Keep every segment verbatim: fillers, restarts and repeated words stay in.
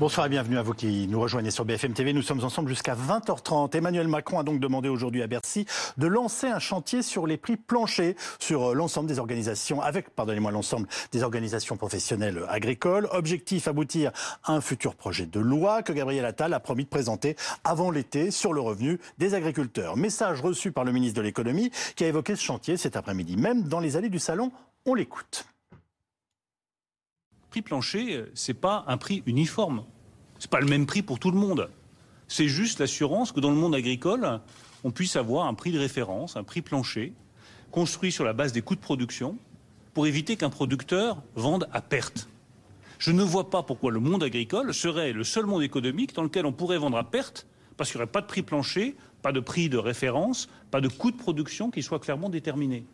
Bonsoir et bienvenue à vous qui nous rejoignez sur B F M T V. Nous sommes ensemble jusqu'à vingt heures trente. Emmanuel Macron a donc demandé aujourd'hui à Bercy de lancer un chantier sur les prix planchers sur l'ensemble des organisations, avec, pardonnez-moi, l'ensemble des organisations professionnelles agricoles. Objectif, aboutir à un futur projet de loi que Gabriel Attal a promis de présenter avant l'été sur le revenu des agriculteurs. Message reçu par le ministre de l'Économie qui a évoqué ce chantier cet après-midi même dans les allées du Salon. On l'écoute. Prix plancher, c'est pas un prix uniforme. C'est pas le même prix pour tout le monde. C'est juste l'assurance que dans le monde agricole, on puisse avoir un prix de référence, un prix plancher, construit sur la base des coûts de production, pour éviter qu'un producteur vende à perte. Je ne vois pas pourquoi le monde agricole serait le seul monde économique dans lequel on pourrait vendre à perte, parce qu'il n'y aurait pas de prix plancher, pas de prix de référence, pas de coût de production qui soit clairement déterminé.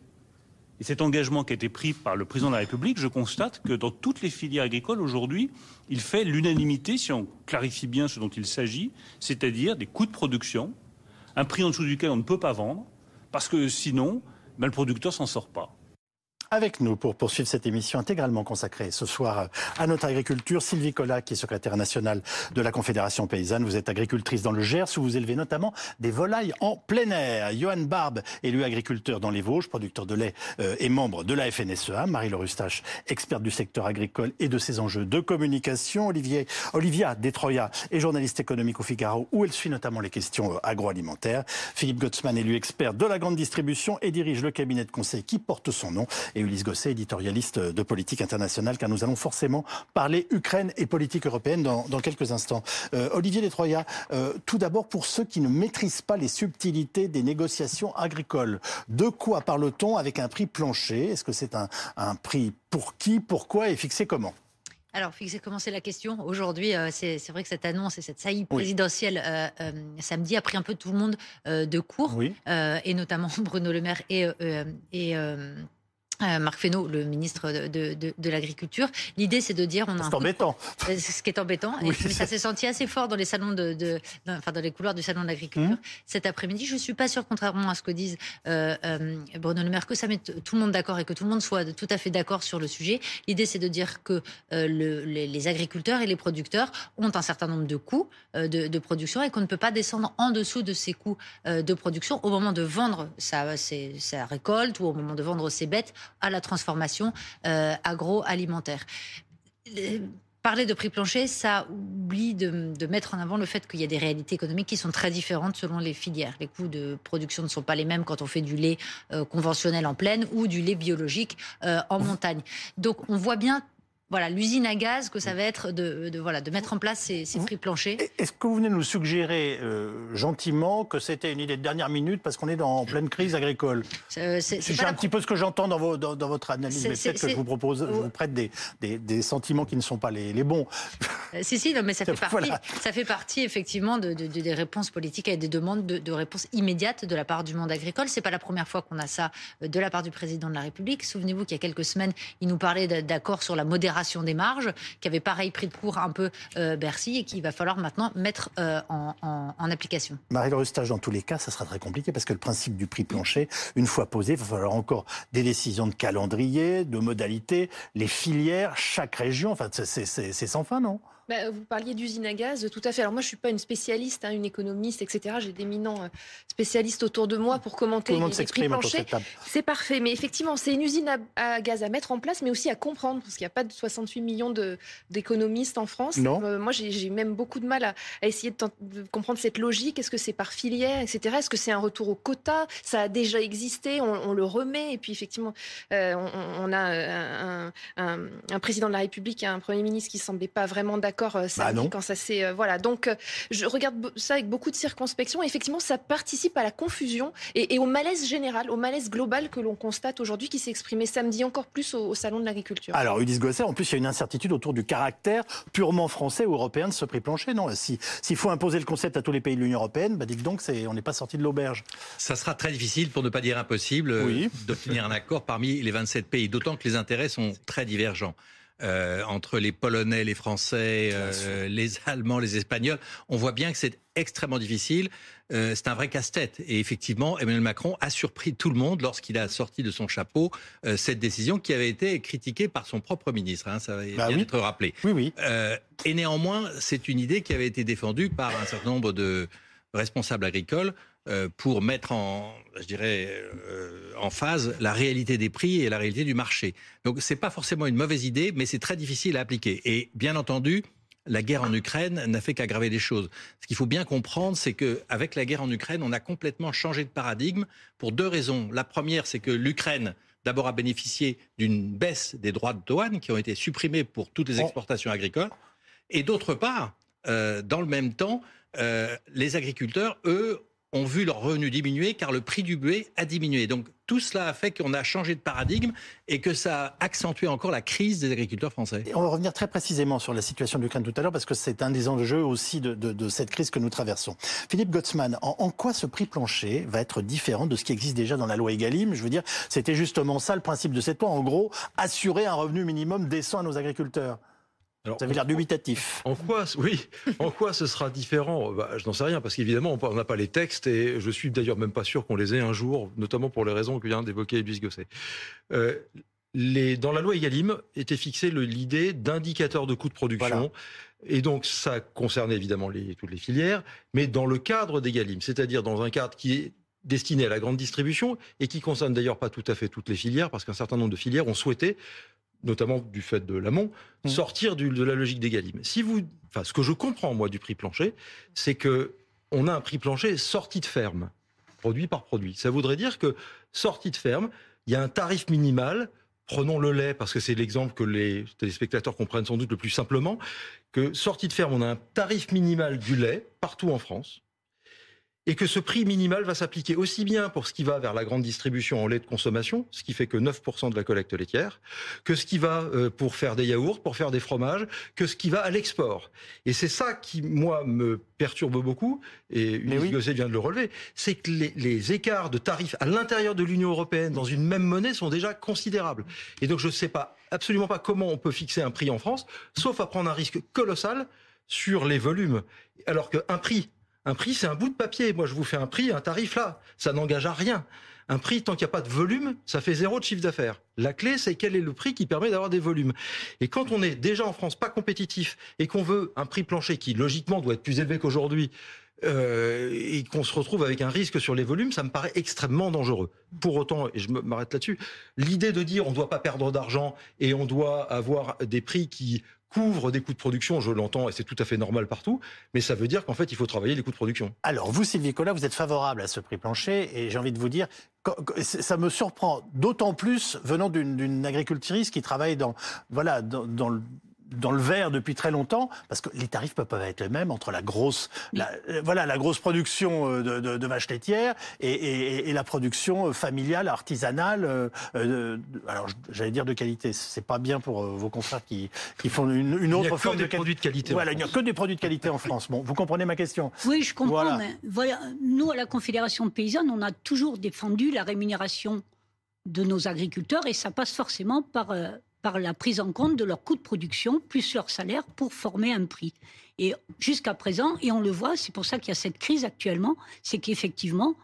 Et cet engagement qui a été pris par le président de la République, je constate que dans toutes les filières agricoles aujourd'hui, il fait l'unanimité, si on clarifie bien ce dont il s'agit, c'est-à-dire des coûts de production, un prix en dessous duquel on ne peut pas vendre, parce que sinon, ben, le producteur ne s'en sort pas. Avec nous pour poursuivre cette émission intégralement consacrée ce soir à notre agriculture, Sylvie Colas, qui est secrétaire nationale de la Confédération Paysanne. Vous êtes agricultrice dans le Gers, où vous élevez notamment des volailles en plein air. Johan Barbe, élu agriculteur dans les Vosges, producteur de lait et membre de la F N S E A. Marie-Laure Hustache, experte du secteur agricole et de ses enjeux de communication. Olivier, Olivia Detroyat est journaliste économique au Figaro, où elle suit notamment les questions agroalimentaires. Philippe Goetzmann, élu expert de la grande distribution et dirige le cabinet de conseil qui porte son nom. Et Et Ulysse Gosset, éditorialiste de Politique Internationale, car nous allons forcément parler Ukraine et politique européenne dans, dans quelques instants. Euh, Olivier Detroyat, euh, tout d'abord, pour ceux qui ne maîtrisent pas les subtilités des négociations agricoles, de quoi parle-t-on avec un prix plancher? Est-ce que c'est un, un prix pour qui, pourquoi et fixé comment? Alors, fixer comment, c'est la question. Aujourd'hui, euh, c'est, c'est vrai que cette annonce et cette saillie oui. présidentielle euh, euh, samedi a pris un peu tout le monde euh, de court, oui. euh, et notamment Bruno Le Maire et... Euh, et euh, Euh, Marc Feno, le ministre de, de, de, de l'Agriculture. L'idée, c'est de dire... on a C'est embêtant. De... Ce qui est embêtant. Oui, et, mais ça s'est senti assez fort dans les salons de, de, dans, enfin, dans les couloirs du Salon de l'Agriculture. Mmh. Cet après-midi, je ne suis pas sûre, contrairement à ce que disent euh, euh, Bruno Le Maire, que ça mette tout le monde d'accord et que tout le monde soit tout à fait d'accord sur le sujet. L'idée, c'est de dire que euh, le, les, les agriculteurs et les producteurs ont un certain nombre de coûts euh, de, de production et qu'on ne peut pas descendre en dessous de ces coûts euh, de production au moment de vendre sa, ses, sa récolte ou au moment de vendre ses bêtes à la transformation euh, agroalimentaire. Les... Parler de prix plancher, ça oublie de, de mettre en avant le fait qu'il y a des réalités économiques qui sont très différentes selon les filières. Les coûts de production ne sont pas les mêmes quand on fait du lait euh, conventionnel en plaine ou du lait biologique euh, en montagne. Donc on voit bien... Voilà, l'usine à gaz que ça va être de, de, voilà, de mettre en place ces, ces prix planchers. Est-ce que vous venez nous suggérer euh, gentiment que c'était une idée de dernière minute parce qu'on est dans, en pleine crise agricole? C'est, c'est, c'est, c'est un petit pro... peu ce que j'entends dans, vos, dans, dans votre analyse, c'est, mais peut-être que je vous propose, je vous prête des, des, des sentiments qui ne sont pas les, les bons. Euh, si, si, non, mais ça fait partie, voilà. ça fait partie effectivement de, de, de, des réponses politiques et des demandes de, de réponses immédiates de la part du monde agricole. Ce n'est pas la première fois qu'on a ça de la part du président de la République. Souvenez-vous qu'il y a quelques semaines, il nous parlait d'accords sur la modération des marges, qui avait pareil pris de court un peu euh, Bercy et qu'il va falloir maintenant mettre euh, en, en, en application. Marie-Laure Hustache, dans tous les cas, ça sera très compliqué parce que le principe du prix plancher, une fois posé, il va falloir encore des décisions de calendrier, de modalités, les filières, chaque région, enfin, c'est, c'est, c'est, c'est sans fin, non ? Bah, vous parliez d'usine à gaz, tout à fait. Alors moi, je ne suis pas une spécialiste, hein, une économiste, et cetera. J'ai d'éminents spécialistes autour de moi pour commenter les, les prix planchers. C'est parfait, mais effectivement, c'est une usine à, à gaz à mettre en place, mais aussi à comprendre, parce qu'il n'y a pas de soixante-huit millions de, d'économistes en France. Euh, moi, j'ai, j'ai même beaucoup de mal à, à essayer de, tente, de comprendre cette logique. Est-ce que c'est par filière, et cetera. Est-ce que c'est un retour au quota? Ça a déjà existé, on, on le remet, et puis effectivement, euh, on, on a un, un, un président de la République et un Premier ministre qui ne semblait pas vraiment d'accord. Ça bah quand ça c'est euh, voilà donc euh, je regarde ça avec beaucoup de circonspection et effectivement ça participe à la confusion et, et au malaise général, au malaise global que l'on constate aujourd'hui qui s'est exprimé samedi encore plus au, au Salon de l'Agriculture. Alors Ulysse Gosset, en plus il y a une incertitude autour du caractère purement français ou européen de ce prix plancher, non? Si s'il faut imposer le concept à tous les pays de l'Union européenne, bah dites donc c'est on n'est pas sorti de l'auberge. Ça sera très difficile pour ne pas dire impossible oui. euh, d'obtenir un accord parmi les vingt-sept pays, d'autant que les intérêts sont très divergents. euh, entre les Polonais, les Français, euh, les Allemands, les Espagnols. On voit bien que c'est extrêmement difficile. Euh, c'est un vrai casse-tête. Et effectivement, Emmanuel Macron a surpris tout le monde lorsqu'il a sorti de son chapeau euh, cette décision qui avait été critiquée par son propre ministre. Hein, ça va bah bien oui. être rappelé. Oui, oui. Euh, et néanmoins, c'est une idée qui avait été défendue par un certain nombre de responsables agricoles euh, pour mettre en, je dirais, euh, en phase la réalité des prix et la réalité du marché. Donc, c'est pas forcément une mauvaise idée, mais c'est très difficile à appliquer. Et bien entendu, la guerre en Ukraine n'a fait qu'aggraver les choses. Ce qu'il faut bien comprendre, c'est qu'avec la guerre en Ukraine, on a complètement changé de paradigme pour deux raisons. La première, c'est que l'Ukraine, d'abord, a bénéficié d'une baisse des droits de douane qui ont été supprimés pour toutes les exportations agricoles. Et d'autre part, euh, dans le même temps, euh, les agriculteurs, eux, ont vu leurs revenus diminuer car le prix du blé a diminué. Donc tout cela a fait qu'on a changé de paradigme et que ça a accentué encore la crise des agriculteurs français. Et on va revenir très précisément sur la situation de l'Ukraine tout à l'heure parce que c'est un des enjeux aussi de, de, de cette crise que nous traversons. Philippe Goetzmann, en, en quoi ce prix plancher va être différent de ce qui existe déjà dans la loi Egalim? Je veux dire, c'était justement ça le principe de cette loi. En gros, assurer un revenu minimum décent à nos agriculteurs. Alors, ça avait l'air dubitatif. En quoi, oui, en quoi ce sera différent? bah, Je n'en sais rien, parce qu'évidemment, on n'a pas les textes, et je suis d'ailleurs même pas sûr qu'on les ait un jour, notamment pour les raisons que vient d'évoquer Ulysse Gosset. Euh, les, dans la loi Egalim était fixée le, l'idée d'indicateurs de coûts de production, voilà. Et donc ça concernait évidemment les, toutes les filières, mais dans le cadre d'Egalim, c'est-à-dire dans un cadre qui est destiné à la grande distribution, et qui concerne d'ailleurs pas tout à fait toutes les filières, parce qu'un certain nombre de filières ont souhaité, notamment du fait de l'amont, mmh. sortir du, de la logique d'Egalim. Si vous, enfin, ce que je comprends, moi, du prix plancher, c'est qu'on a un prix plancher sorti de ferme, produit par produit. Ça voudrait dire que, sorti de ferme, il y a un tarif minimal, prenons le lait, parce que c'est l'exemple que les téléspectateurs comprennent sans doute le plus simplement, que, sorti de ferme, on a un tarif minimal du lait, partout en France, et que ce prix minimal va s'appliquer aussi bien pour ce qui va vers la grande distribution en lait de consommation, ce qui fait que neuf pour cent de la collecte laitière, que ce qui va pour faire des yaourts, pour faire des fromages, que ce qui va à l'export. Et c'est ça qui, moi, me perturbe beaucoup, et Ulysse Gosset vient de le relever, c'est que les, les écarts de tarifs à l'intérieur de l'Union européenne dans une même monnaie sont déjà considérables. Et donc je ne sais pas, absolument pas comment on peut fixer un prix en France, sauf à prendre un risque colossal sur les volumes. Alors qu'un prix... Un prix, c'est un bout de papier. Moi, je vous fais un prix, un tarif là. Ça n'engage à rien. Un prix, tant qu'il n'y a pas de volume, ça fait zéro de chiffre d'affaires. La clé, c'est quel est le prix qui permet d'avoir des volumes. Et quand on est déjà en France pas compétitif et qu'on veut un prix plancher qui, logiquement, doit être plus élevé qu'aujourd'hui, euh, et qu'on se retrouve avec un risque sur les volumes, ça me paraît extrêmement dangereux. Pour autant, et je m'arrête là-dessus, l'idée de dire on ne doit pas perdre d'argent et on doit avoir des prix qui couvre des coûts de production, je l'entends, et c'est tout à fait normal partout, mais ça veut dire qu'en fait, il faut travailler les coûts de production. Alors, vous, Sylvie Colas, vous êtes favorable à ce prix plancher, et j'ai envie de vous dire, ça me surprend, d'autant plus venant d'une, d'une agricultrice qui travaille dans, voilà, dans, dans le... dans le vert depuis très longtemps, parce que les tarifs peuvent pas être les mêmes entre la grosse, la, voilà, la grosse production de, de, de vaches laitières et, et, et la production familiale, artisanale, euh, euh, alors j'allais dire de qualité. C'est pas bien pour euh, vos confrères qui, qui font une, une autre forme de, quali- de qualité. Voilà, il n'y a que des produits de qualité en France. Bon, vous comprenez ma question? Oui, je comprends. Voilà. Mais voilà, nous à la Confédération paysanne, on a toujours défendu la rémunération de nos agriculteurs et ça passe forcément par euh... par la prise en compte de leur coût de production, plus leur salaire, pour former un prix. Et jusqu'à présent, et on le voit, c'est pour ça qu'il y a cette crise actuellement, c'est qu'effectivement,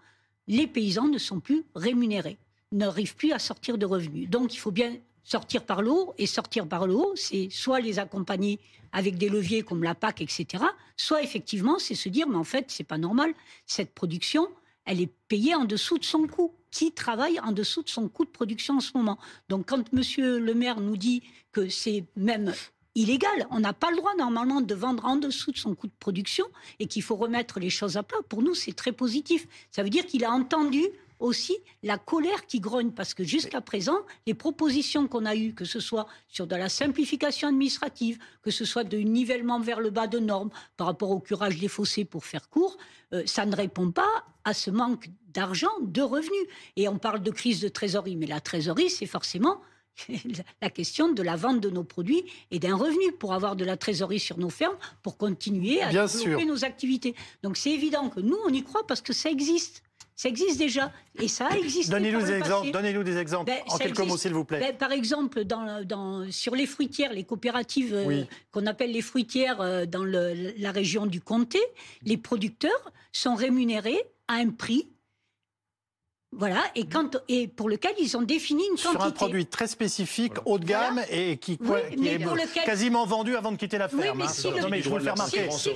les paysans ne sont plus rémunérés, n'arrivent plus à sortir de revenus. Donc il faut bien sortir par le haut, et sortir par le haut, c'est soit les accompagner avec des leviers comme la P A C, et cetera, soit effectivement, c'est se dire, mais en fait, c'est pas normal, cette production, elle est payée en dessous de son coût. Qui travaille en dessous de son coût de production en ce moment. Donc quand Monsieur le Maire nous dit que c'est même illégal, on n'a pas le droit normalement de vendre en dessous de son coût de production et qu'il faut remettre les choses à plat, pour nous c'est très positif. Ça veut dire qu'il a entendu aussi la colère qui grogne, parce que jusqu'à présent, les propositions qu'on a eues, que ce soit sur de la simplification administrative, que ce soit de nivellement vers le bas de normes par rapport au curage des fossés pour faire court, euh, ça ne répond pas à ce manque d'argent, de revenus. Et on parle de crise de trésorerie, mais la trésorerie, c'est forcément la question de la vente de nos produits et d'un revenu pour avoir de la trésorerie sur nos fermes, pour continuer à Bien développer sûr. Nos activités. Donc c'est évident que nous, on y croit parce que ça existe. Ça existe déjà, et ça a existé. Donnez-nous des exemples, donnez-nous des exemples, ben, en quelques existe. mots, s'il vous plaît. Ben, par exemple, dans, dans, sur les fruitières, les coopératives euh, oui. qu'on appelle les fruitières euh, dans le, la région du comté, les producteurs sont rémunérés à un prix. Voilà, et, quand, et pour lequel ils ont défini une quantité. Sur un produit très spécifique, voilà. haut de gamme, voilà. et qui, oui, qui est lequel... quasiment vendu avant de quitter la ferme. Oui, mais hein. si non, le... mais je veux le faire marquer. Si, si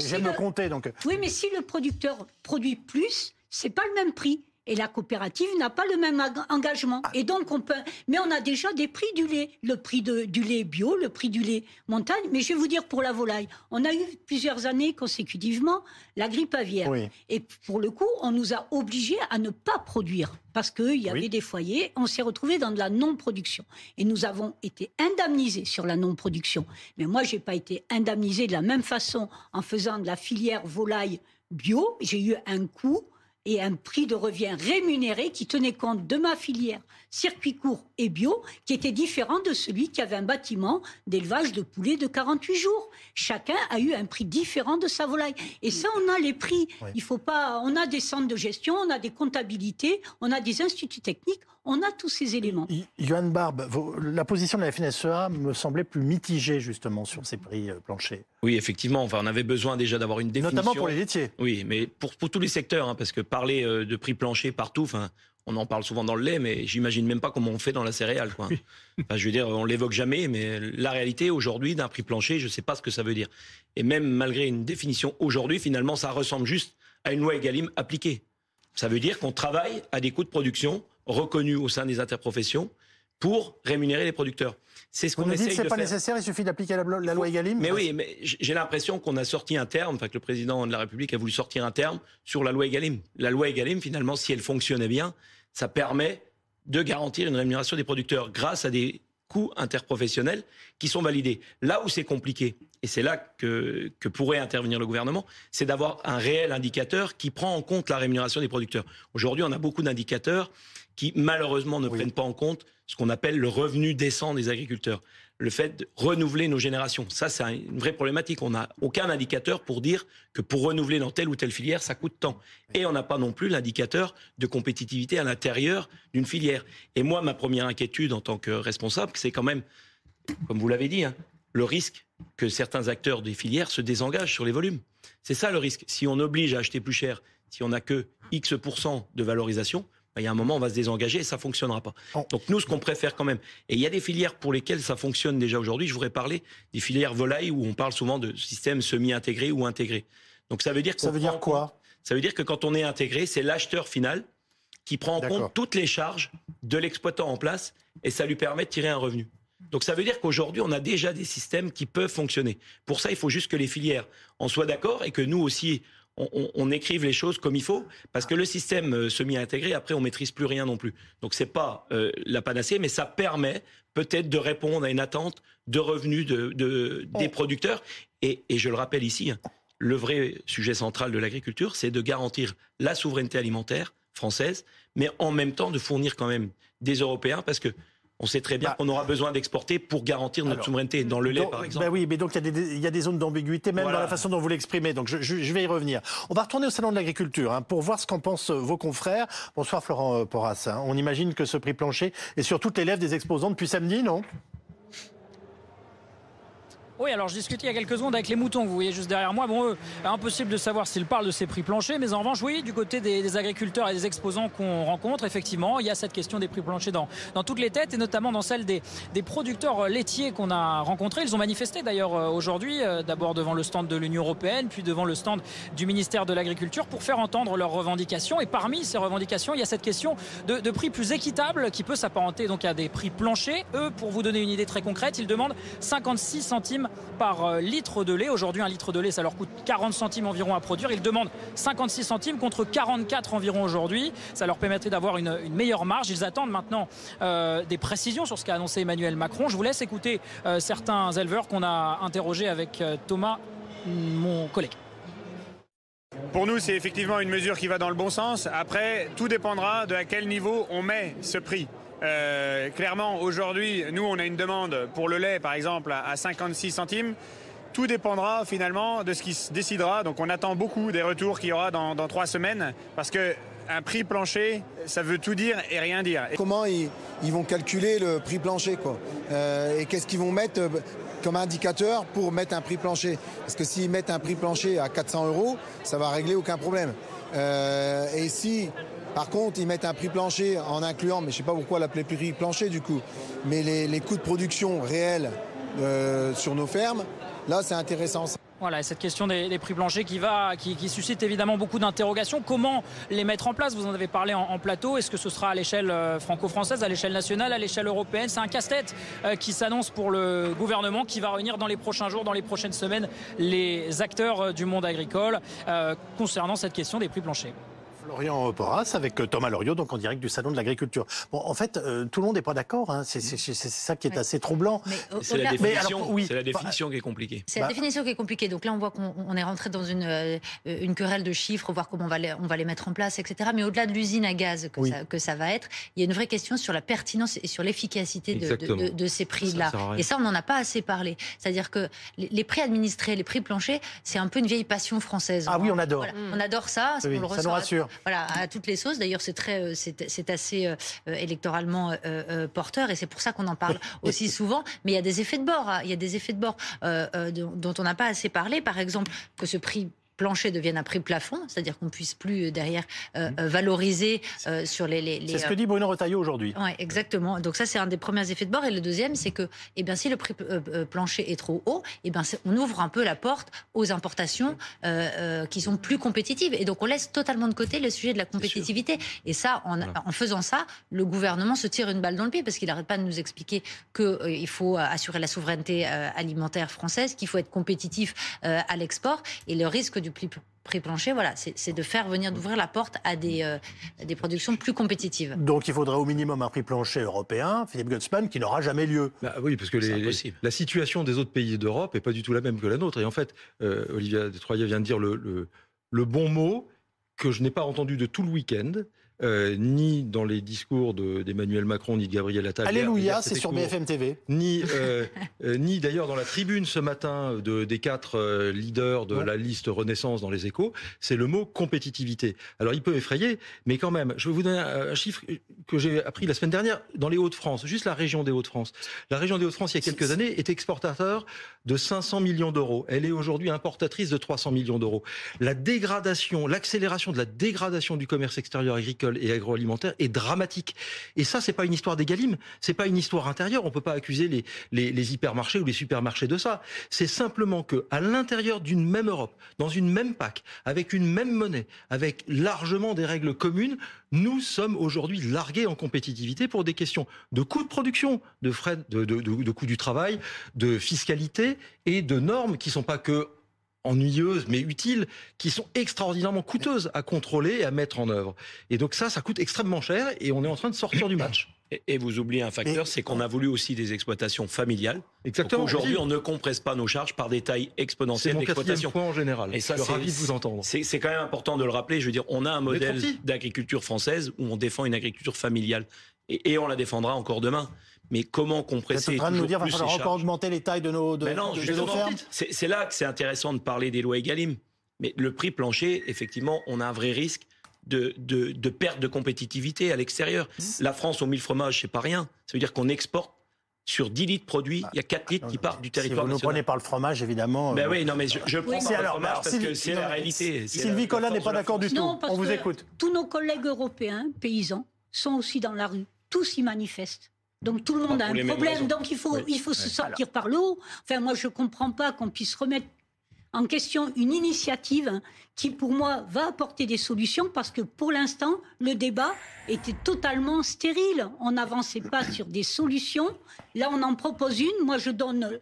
si J'aime le... me compter, donc. Oui, mais si le producteur produit plus, c'est pas le même prix. Et la coopérative n'a pas le même engagement. Ah. Et donc on peut... Mais on a déjà des prix du lait. Le prix de, du lait bio, le prix du lait montagne. Mais je vais vous dire, pour la volaille, on a eu plusieurs années consécutivement la grippe aviaire. Oui. Et pour le coup, on nous a obligés à ne pas produire. Parce qu'il y avait oui. des foyers. On s'est retrouvés dans de la non-production. Et nous avons été indemnisés sur la non-production. Mais moi, je n'ai pas été indemnisée de la même façon en faisant de la filière volaille bio. J'ai eu un coût et un prix de revient rémunéré qui tenait compte de ma filière circuit court et bio, qui était différent de celui qui avait un bâtiment d'élevage de poulets de quarante-huit jours. Chacun a eu un prix différent de sa volaille. Et ça, on a les prix. Oui. Il faut pas... On a des centres de gestion, on a des comptabilités, on a des instituts techniques, on a tous ces éléments. Johan Barbe, la position de la F N S E A me semblait plus mitigée, justement, sur ces prix planchers. Oui, effectivement. Enfin, on avait besoin déjà d'avoir une définition. Notamment pour les laitiers. Oui, mais pour, pour tous les secteurs, hein, parce que parler de prix plancher partout, enfin, on en parle souvent dans le lait, mais j'imagine même pas comment on fait dans la céréale, quoi. Enfin, je veux dire, on l'évoque jamais, mais la réalité aujourd'hui d'un prix plancher, je sais pas ce que ça veut dire. Et même malgré une définition aujourd'hui, finalement, ça ressemble juste à une loi Egalim appliquée. Ça veut dire qu'on travaille à des coûts de production reconnus au sein des interprofessions pour rémunérer les producteurs. C'est ce qu'on essaye de faire. Vous dites que ce n'est pas nécessaire, il suffit d'appliquer la, la loi Egalim. Mais oui, mais j'ai l'impression qu'on a sorti un terme, enfin que le président de la République a voulu sortir un terme sur la loi Egalim. La loi Egalim, finalement, si elle fonctionnait bien, ça permet de garantir une rémunération des producteurs grâce à des coûts interprofessionnels qui sont validés. Là où c'est compliqué, et c'est là que, que pourrait intervenir le gouvernement, c'est d'avoir un réel indicateur qui prend en compte la rémunération des producteurs. Aujourd'hui, on a beaucoup d'indicateurs qui, malheureusement, ne oui. prennent pas en compte ce qu'on appelle le revenu décent des agriculteurs. Le fait de renouveler nos générations. Ça, c'est une vraie problématique. On n'a aucun indicateur pour dire que pour renouveler dans telle ou telle filière, ça coûte tant. Et on n'a pas non plus l'indicateur de compétitivité à l'intérieur d'une filière. Et moi, ma première inquiétude en tant que responsable, c'est quand même, comme vous l'avez dit, hein, le risque que certains acteurs des filières se désengagent sur les volumes. C'est ça le risque. Si on oblige à acheter plus cher, si on n'a que X% de valorisation, il y a un moment, on va se désengager et ça ne fonctionnera pas. Donc nous, ce qu'on préfère quand même, et il y a des filières pour lesquelles ça fonctionne déjà aujourd'hui, je voudrais parler des filières volailles où on parle souvent de systèmes semi-intégrés ou intégrés. Donc ça veut dire qu'on... Ça veut dire quoi ? Ça veut dire que quand on est intégré, c'est l'acheteur final qui prend en compte toutes les charges de l'exploitant en place et ça lui permet de tirer un revenu. Donc ça veut dire qu'aujourd'hui, on a déjà des systèmes qui peuvent fonctionner. Pour ça, il faut juste que les filières en soient d'accord et que nous aussi... On, on, on écrive les choses comme il faut, parce que le système euh, semi-intégré, après, on ne maîtrise plus rien non plus. Donc, ce n'est pas euh, la panacée, mais ça permet peut-être de répondre à une attente de revenus de, de, des producteurs. Et, et je le rappelle ici, hein, le vrai sujet central de l'agriculture, c'est de garantir la souveraineté alimentaire française, mais en même temps de fournir quand même des Européens, parce que on sait très bien bah, qu'on aura besoin d'exporter pour garantir notre alors, souveraineté, dans le lait donc, par exemple. Bah oui, mais donc il y, y a des zones d'ambiguïté, même voilà. dans la façon dont vous l'exprimez, donc je, je, je vais y revenir. On va retourner au Salon de l'Agriculture hein, pour voir ce qu'en pensent vos confrères. Bonsoir Florent Porras, hein. On imagine que ce prix plancher est sur toutes les lèvres des exposants depuis samedi, non ? Oui, alors je discutais il y a quelques secondes avec les moutons, vous voyez juste derrière moi. Bon, eux, impossible de savoir s'ils parlent de ces prix planchers, mais en revanche, oui, du côté des, des agriculteurs et des exposants qu'on rencontre, effectivement, il y a cette question des prix planchers dans, dans toutes les têtes, et notamment dans celle des, des producteurs laitiers qu'on a rencontrés. Ils ont manifesté d'ailleurs aujourd'hui, d'abord devant le stand de l'Union européenne, puis devant le stand du ministère de l'Agriculture, pour faire entendre leurs revendications. Et parmi ces revendications, il y a cette question de, de prix plus équitable, qui peut s'apparenter donc à des prix planchers. Eux, pour vous donner une idée très concrète, ils demandent cinquante-six centimes par litre de lait. Aujourd'hui, un litre de lait, ça leur coûte quarante centimes environ à produire. Ils demandent cinquante-six centimes contre quarante-quatre environ aujourd'hui. Ça leur permettrait d'avoir une, une meilleure marge. Ils attendent maintenant euh, des précisions sur ce qu'a annoncé Emmanuel Macron. Je vous laisse écouter euh, certains éleveurs qu'on a interrogés avec euh, Thomas, mon collègue. Pour nous, c'est effectivement une mesure qui va dans le bon sens. Après, tout dépendra de à quel niveau on met ce prix. Euh, clairement, aujourd'hui, nous, on a une demande pour le lait, par exemple, à cinquante-six centimes. Tout dépendra finalement de ce qui se décidera. Donc, on attend beaucoup des retours qu'il y aura dans, dans trois semaines, parce que Un prix plancher, ça veut tout dire et rien dire. Comment ils, ils vont calculer le prix plancher quoi euh, et qu'est-ce qu'ils vont mettre comme indicateur pour mettre un prix plancher? Parce que s'ils mettent un prix plancher à quatre cents euros, ça va régler aucun problème. Euh, et si, par contre, ils mettent un prix plancher en incluant, mais je ne sais pas pourquoi l'appeler prix plancher du coup, mais les, les coûts de production réels euh, sur nos fermes, là c'est intéressant. Voilà, cette question des, des prix planchers qui, va, qui, qui suscite évidemment beaucoup d'interrogations. Comment les mettre en place? Vous en avez parlé en, en plateau. Est-ce que ce sera à l'échelle franco-française, à l'échelle nationale, à l'échelle européenne? C'est un casse-tête euh, qui s'annonce pour le gouvernement, qui va réunir dans les prochains jours, dans les prochaines semaines, les acteurs euh, du monde agricole euh, concernant cette question des prix planchers. Florent Porras avec Thomas Lauriot, donc en direct du Salon de l'Agriculture. Bon, en fait, euh, tout le monde n'est pas d'accord. Hein. C'est ça qui est assez troublant. C'est la, oui, la définition bah, qui est compliquée. C'est la bah, définition qui est compliquée. Donc là, on voit qu'on est rentré dans une, euh, une querelle de chiffres, voir comment on va les, on va les mettre en place, et cetera. Mais au-delà de l'usine à gaz que, oui. ça, que ça va être, il y a une vraie question sur la pertinence et sur l'efficacité de, de, de, de ces prix-là. Et ça, on n'en a pas assez parlé. C'est-à-dire que les, les prix administrés, les prix planchers, c'est un peu une vieille passion française. Ah oui, on adore. Voilà. Mmh. On adore ça. Oui, on le ça nous rassure. Voilà, à toutes les sauces. D'ailleurs, c'est très, c'est assez euh, électoralement euh, euh, porteur, et c'est pour ça qu'on en parle aussi souvent. Mais il y a des effets de bord, hein. Il y a des effets de bord euh, euh, dont on n'a pas assez parlé. Par exemple, que ce prix plancher devienne un prix plafond, c'est-à-dire qu'on ne puisse plus derrière euh, valoriser euh, sur les... les, les c'est ce euh... que dit Bruno Retailleau aujourd'hui. Oui, exactement. Donc ça, c'est un des premiers effets de bord. Et le deuxième, c'est que eh bien, si le prix euh, plancher est trop haut, eh bien, on ouvre un peu la porte aux importations euh, euh, qui sont plus compétitives. Et donc, on laisse totalement de côté le sujet de la compétitivité. Et ça, en, voilà. en faisant ça, le gouvernement se tire une balle dans le pied parce qu'il n'arrête pas de nous expliquer qu'il euh, faut assurer la souveraineté euh, alimentaire française, qu'il faut être compétitif euh, à l'export. Et le risque du prix plancher, voilà, c'est de faire venir, d'ouvrir la porte à des, euh, des productions plus compétitives. Donc il faudra au minimum un prix plancher européen, Philippe Goetzmann, qui n'aura jamais lieu. Bah, oui, parce que les, les, la situation des autres pays d'Europe n'est pas du tout la même que la nôtre. Et en fait, euh, Olivia Detroyat vient de dire le, le, le bon mot que je n'ai pas entendu de tout le week-end, euh, ni dans les discours de, d'Emmanuel Macron, ni de Gabriel Attal. Alléluia, c'est sur B F M T V. Ni, euh, euh, ni d'ailleurs dans la tribune ce matin de, des quatre euh, leaders de ouais. la liste Renaissance dans les Échos, c'est le mot compétitivité. Alors il peut effrayer, mais quand même, je vais vous donner un, un chiffre que j'ai appris la semaine dernière, dans les Hauts-de-France, juste la région des Hauts-de-France. La région des Hauts-de-France, il y a quelques années, était exportateur de cinq cents millions d'euros. Elle est aujourd'hui importatrice de trois cents millions d'euros. La dégradation, l'accélération de la dégradation du commerce extérieur agricole et agroalimentaire est dramatique. Et ça, c'est pas une histoire d'Egalim, c'est pas une histoire intérieure. On peut pas accuser les, les, les hypermarchés ou les supermarchés de ça. C'est simplement que, à l'intérieur d'une même Europe, dans une même P A C, avec une même monnaie, avec largement des règles communes, nous sommes aujourd'hui largués en compétitivité pour des questions de coûts de production, de frais, de, de, de, de coûts du travail, de fiscalité et de normes qui sont pas que ennuyeuses mais utiles, qui sont extraordinairement coûteuses à contrôler et à mettre en œuvre. Et donc ça, ça coûte extrêmement cher et on est en train de sortir du match. Et vous oubliez un facteur, c'est qu'on a voulu aussi des exploitations familiales. Exactement. Aujourd'hui, on ne compresse pas nos charges par des tailles exponentielles d'exploitation. C'est mon quatrième point en général. Et ça, je suis ravi de vous entendre. C'est quand même important de le rappeler. Je veux dire, on a un modèle d'agriculture française où on défend une agriculture familiale. Et, et on la défendra encore demain. Mais comment compresser toujours plus les charges ? Vous êtes en train de nous dire qu'il va falloir encore augmenter les tailles de nos, de, non, de, de nos fermes ? C'est là que c'est intéressant de parler des lois Egalim. Mais le prix plancher, effectivement, on a un vrai risque de, de, de perte de compétitivité à l'extérieur. La France, au mille fromages, c'est pas rien. Ça veut dire qu'on exporte sur dix litres produits, bah, il y a quatre litres non, qui partent du territoire national. Si vous nous prenez par le fromage, évidemment... Ben euh... oui, non, mais je, je prends oui, par alors, le fromage alors, parce Sylvie, que c'est la réalité. Sylvie Colas n'est pas d'accord du tout. Non, on vous écoute. Tous nos collègues européens, paysans, sont aussi dans la rue. Tous y manifestent. Donc tout le monde a un problème, donc il faut, oui, il faut oui, se sortir voilà. par le haut. Enfin, moi, je ne comprends pas qu'on puisse remettre en question une initiative qui, pour moi, va apporter des solutions parce que, pour l'instant, le débat était totalement stérile. On n'avançait pas sur des solutions. Là, on en propose une. Moi, je donne...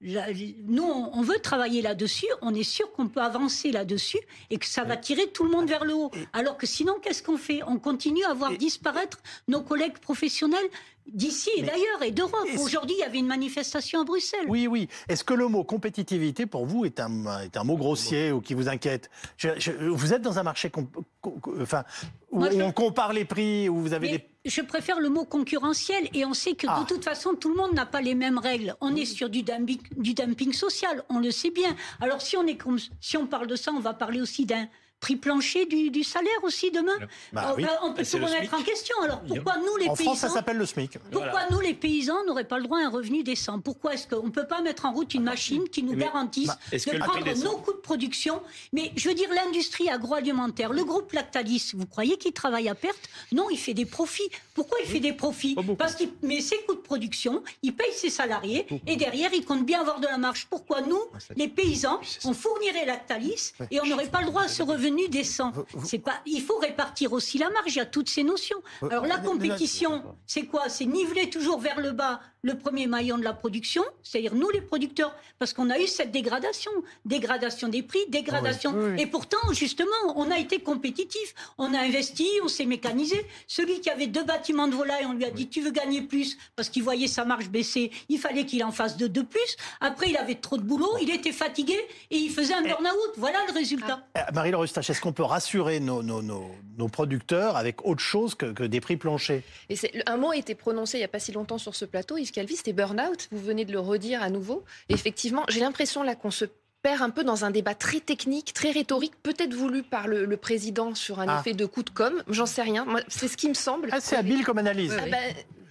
Nous, on veut travailler là-dessus. On est sûr qu'on peut avancer là-dessus et que ça va tirer tout le monde vers le haut. Alors que sinon, qu'est-ce qu'on fait? On continue à voir disparaître nos collègues professionnels d'ici et d'ailleurs et d'Europe. Aujourd'hui, il y avait une manifestation à Bruxelles. Oui, oui. Est-ce que le mot compétitivité, pour vous, est un, est un mot grossier ou qui vous inquiète? je, je, Vous êtes dans un marché com, com, enfin, où Moi, je... on compare les prix, où vous avez Mais... des... Je préfère le mot concurrentiel et on sait que ah. de toute façon tout le monde n'a pas les mêmes règles. On oui. est sur du dumping, du dumping social, on le sait bien. Alors si on est comme, si on parle de ça, on va parler aussi d'un prix plancher du, du salaire aussi demain. Bah, euh, oui. On peut tout remettre en question. Alors pourquoi nous les en paysans, France, ça s'appelle le SMIC. Pourquoi voilà. nous les paysans n'auraient pas le droit à un revenu décent? Pourquoi est-ce qu'on ne peut pas mettre en route une ah, machine qui nous mais, garantisse bah, de prendre nos coûts de production? Mais je veux dire, l'industrie agroalimentaire, le groupe Lactalis, vous croyez qu'il travaille à perte? Non, il fait des profits. Pourquoi il oui. fait des profits? Parce qu'il met ses coûts de production, il paye ses salariés et derrière il compte bien avoir de la marge. Pourquoi nous, les paysans, on fournirait Lactalis et on n'aurait pas le droit à ce revenu décent? C'est pas, il faut répartir aussi la marge, il y a toutes ces notions. Alors la compétition, c'est quoi? C'est niveler toujours vers le bas le premier maillon de la production, c'est-à-dire nous les producteurs, parce qu'on a eu cette dégradation, dégradation des prix, dégradation... Oui, oui. Et pourtant, justement, on a été compétitifs, on a investi, on s'est mécanisé. Celui qui avait deux bâtiments de volaille, on lui a dit, oui. tu veux gagner plus, parce qu'il voyait sa marge baisser, il fallait qu'il en fasse de deux plus. Après, il avait trop de boulot, il était fatigué et il faisait un burn-out. Voilà le résultat. Ah. Marie-Laure Hustache, est-ce qu'on peut rassurer nos, nos, nos, nos producteurs avec autre chose que, que des prix planchers? Et c'est, un mot a été prononcé il n'y a pas si longtemps sur ce plateau, il Calvi, c'était burn-out, vous venez de le redire à nouveau. Et effectivement, j'ai l'impression là qu'on se perd un peu dans un débat très technique, très rhétorique, peut-être voulu par le, le président sur un ah. effet de coup de com', j'en sais rien, moi, c'est ce qui me semble. Ah, c'est habile comme analyse. Ah, bah,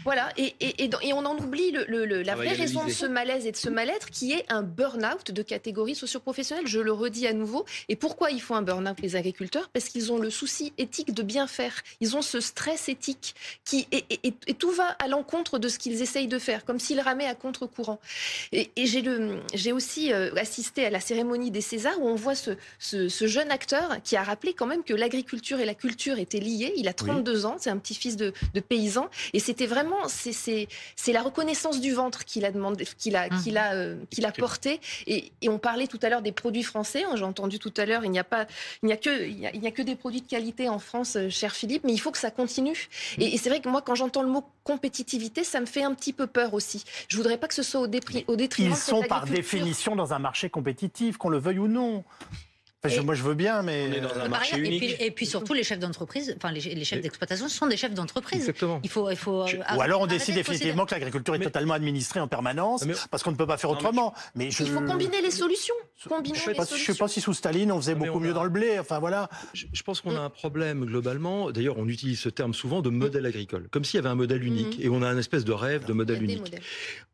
voilà, et, et, et, et on en oublie le, le, le, la ah, vraie raison de ce malaise et de ce mal-être qui est un burn-out de catégorie socio-professionnelle, je le redis à nouveau. Et pourquoi ils font un burn-out les agriculteurs? Parce qu'ils ont le souci éthique de bien faire, ils ont ce stress éthique qui, et, et, et, et tout va à l'encontre de ce qu'ils essayent de faire, comme s'ils ramaient à contre-courant. Et, et j'ai, le, j'ai aussi euh, assisté à la cérémonie des Césars où on voit ce, ce, ce jeune acteur qui a rappelé quand même que l'agriculture et la culture étaient liées. Il a trente-deux oui. ans, c'est un petit fils de, de paysan et c'était vraiment c'est, c'est, c'est la reconnaissance du ventre qu'il a demandé, qu'il a, qu'il a, euh, qu'il a porté. Et, et on parlait tout à l'heure des produits français. J'ai entendu tout à l'heure il n'y a pas, il n'y a que, il n'y a, il n'y a que des produits de qualité en France, cher Philippe. Mais il faut que ça continue. Et, et c'est vrai que moi quand j'entends le mot compétitivité, ça me fait un petit peu peur aussi. Je voudrais pas que ce soit au, dépri- au détriment. Ils sont par définition dans un marché compétitif. Qu'on le veuille ou non. Enfin, je, moi, je veux bien, mais... On est dans un marché unique. Et puis, et puis surtout, les chefs d'entreprise, enfin, les, les chefs d'exploitation sont des chefs d'entreprise. Exactement. Il faut, il faut je... Ou alors, on décide définitivement que l'agriculture est mais... totalement administrée en permanence, mais... parce qu'on ne peut pas faire autrement. Mais je... Il faut combiner les solutions. Combiner je ne sais, sais pas si sous Staline, on faisait mais beaucoup on a... mieux dans le blé. Enfin, voilà. Je, je pense qu'on a un problème, globalement. D'ailleurs, on utilise ce terme souvent de modèle agricole, comme s'il y avait un modèle unique. Mm-hmm. Et on a une espèce de rêve de modèle unique.